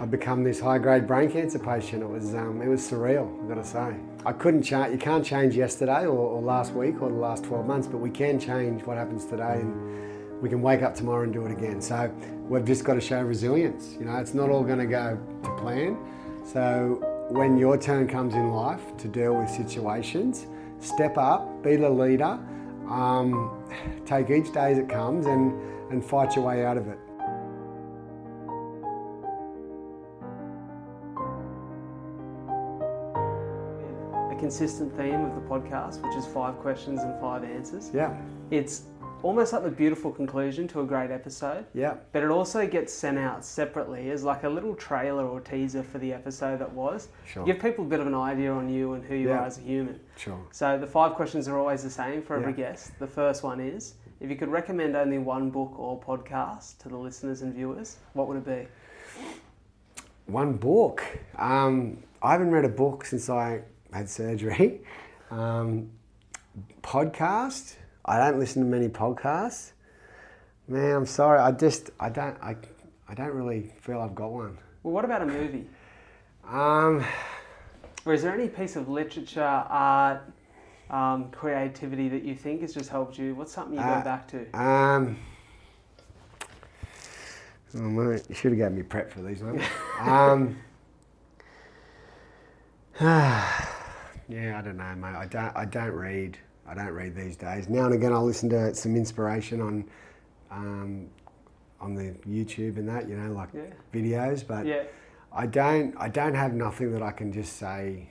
I'd become this high-grade brain cancer patient. It was surreal, I've got to say. I couldn't change. You can't change yesterday or last week or the last 12 months, but we can change what happens today, and we can wake up tomorrow and do it again. So we've just got to show resilience. You know, it's not all going to go to plan. So when your turn comes in life to deal with situations, step up, be the leader, take each day as it comes and fight your way out of it. Consistent theme of the podcast, which is 5 questions and 5 answers. Yeah. It's almost like the beautiful conclusion to a great episode. Yeah. But it also gets sent out separately as like a little trailer or teaser for the episode that was. Sure. Give people a bit of an idea on you and who you are as a human. Sure. So the 5 questions are always the same for every guest. The first one is, if you could recommend only one book or podcast to the listeners and viewers, what would it be? One book. I haven't read a book since I had surgery. Podcast. I don't listen to many podcasts. Man, I'm sorry. I don't really feel I've got one. Well, what about a movie? Or is there any piece of literature, art, creativity that you think has just helped you? What's something you go back to? You should have got me prepped for these ones. Yeah, I don't know, mate. I don't read. I don't read these days. Now and again, I'll listen to some inspiration on the YouTube and that, you know, like videos. But I don't have nothing that I can just say,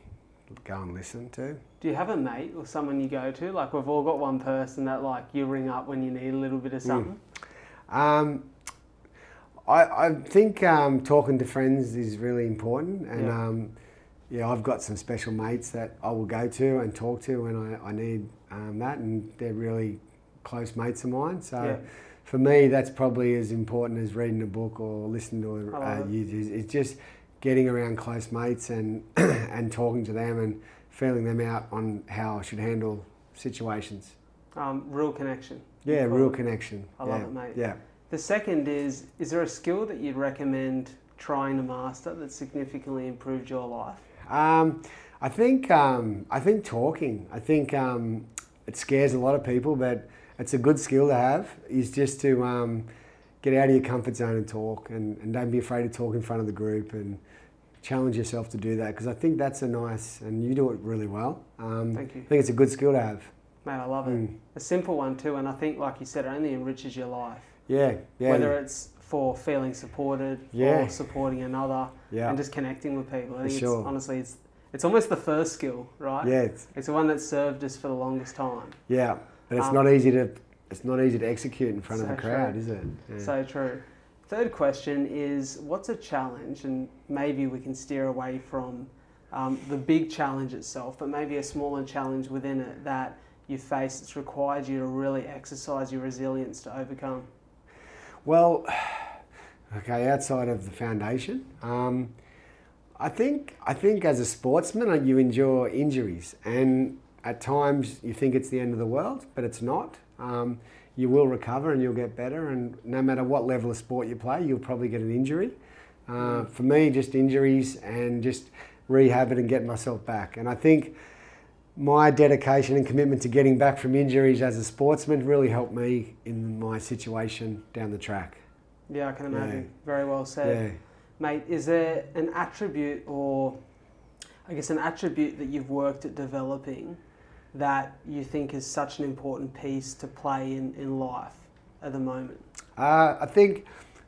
go and listen to. Do you have a mate or someone you go to? Like, we've all got one person that like you ring up when you need a little bit of something. I think talking to friends is really important, and. Yeah, I've got some special mates that I will go to and talk to when I need that, and they're really close mates of mine. So for me, that's probably as important as reading a book or listening to YouTube. It's just getting around close mates and and talking to them and feeling them out on how I should handle situations. Real connection. Yeah, real connection. I love it, mate. Yeah. The second is there a skill that you'd recommend trying to master that significantly improved your life? I think talking. I think it scares a lot of people, but it's a good skill to have, is just to get out of your comfort zone and talk, and don't be afraid to talk in front of the group and challenge yourself to do that, because I think that's a nice, and you do it really well. Thank you. I think it's a good skill to have. Mate, I love it. A simple one too, and I think, like you said, it only enriches your life. Yeah. Whether it's for feeling supported or supporting another and just connecting with people. I think it's almost the first skill, right? Yeah. It's the one that served us for the longest time. Yeah, but it's not easy to execute in front of a crowd, is it? Yeah. So true. Third question is, what's a challenge? And maybe we can steer away from the big challenge itself, but maybe a smaller challenge within it that you face that's required you to really exercise your resilience to overcome. Well, okay, outside of the foundation, I think as a sportsman, you endure injuries, and at times you think it's the end of the world, but it's not. You will recover and you'll get better, and no matter what level of sport you play, you'll probably get an injury. For me, just injuries and just rehab it and get myself back. And I think my dedication and commitment to getting back from injuries as a sportsman really helped me in my situation down the track. Yeah, I can imagine. Yeah. Very well said. Yeah. Mate, is there an attribute that you've worked at developing that you think is such an important piece to play in life at the moment? I think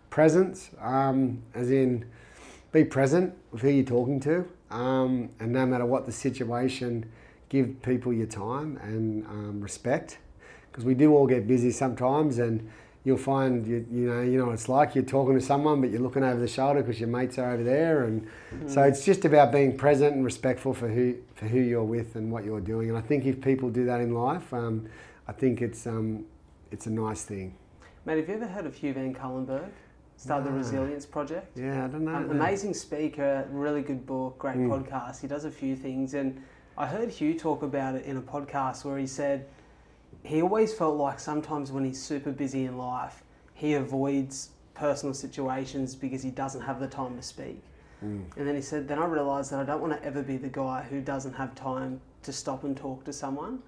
presence, as in be present with who you're talking to, and no matter what the situation, give people your time and respect, because we do all get busy sometimes, and you'll find you know what it's like. You're talking to someone, but you're looking over the shoulder because your mates are over there, and so it's just about being present and respectful for who you're with and what you're doing. And I think if people do that in life, I think it's a nice thing. Mate, have you ever heard of Hugh Van Cullenberg? The Resilience Project. Yeah, I don't know. Amazing speaker, really good book, great podcast. He does a few things, and I heard Hugh talk about it in a podcast where he said he always felt like sometimes when he's super busy in life, he avoids personal situations because he doesn't have the time to speak. And then he said, then I realised that I don't want to ever be the guy who doesn't have time to stop and talk to someone.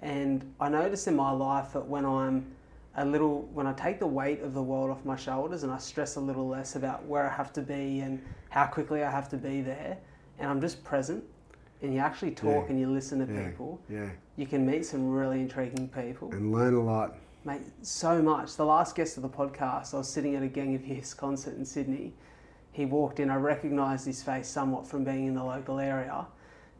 And I noticed in my life that when I take the weight of the world off my shoulders and I stress a little less about where I have to be and how quickly I have to be there, and I'm just present, and you actually talk and you listen to people, you can meet some really intriguing people. And learn a lot. Mate, so much. The last guest of the podcast, I was sitting at a Gang of Youths concert in Sydney. He walked in, I recognised his face somewhat from being in the local area,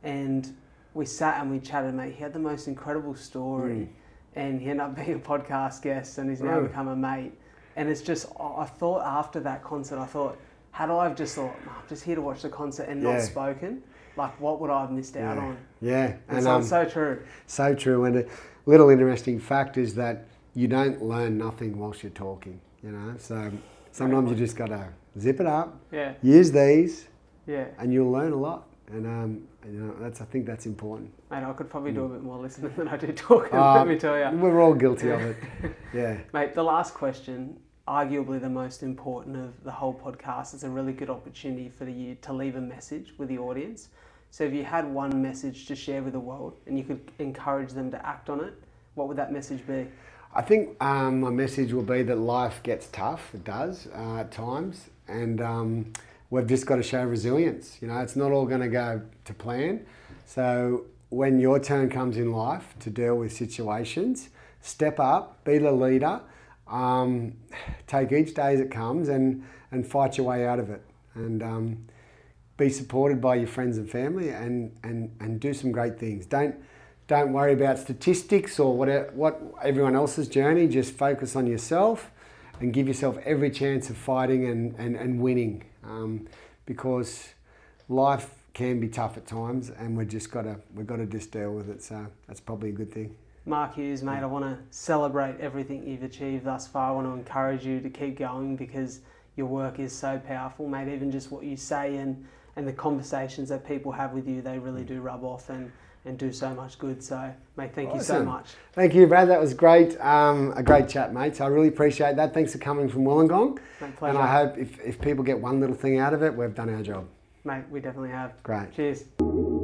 and we sat and we chatted, mate. He had the most incredible story, and he ended up being a podcast guest, and he's now become a mate. And it's just, I thought after that concert, I'm just here to watch the concert and not spoken. Like, what would I have missed out on? Yeah. And so true. So true. And a little interesting fact is that you don't learn nothing whilst you're talking, you know? So sometimes you just got to zip it up, use these, and you'll learn a lot. And I think that's important. Mate, I could probably do a bit more listening than I do talking, let me tell you. We're all guilty of it, Mate, the last question, arguably the most important of the whole podcast, is a really good opportunity for you to leave a message with the audience. So if you had one message to share with the world and you could encourage them to act on it, what would that message be? I think my message will be that life gets tough, it does, at times, and we've just got to show resilience. You know, it's not all going to go to plan. So when your turn comes in life to deal with situations, step up, be the leader, take each day as it comes and fight your way out of it. And be supported by your friends and family and do some great things. Don't worry about statistics or what everyone else's journey. Just focus on yourself and give yourself every chance of fighting and winning. Because life can be tough at times, and we've got to just deal with it. So that's probably a good thing. Mark Hughes, mate, I want to celebrate everything you've achieved thus far. I want to encourage you to keep going because your work is so powerful, mate. Even just what you say and the conversations that people have with you, they really do rub off and do so much good. So, mate, thank you so much. Thank you, Brad. That was great. A great chat, mate. So I really appreciate that. Thanks for coming from Wollongong. My pleasure. And I hope if people get one little thing out of it, we've done our job. Mate, we definitely have. Great. Cheers.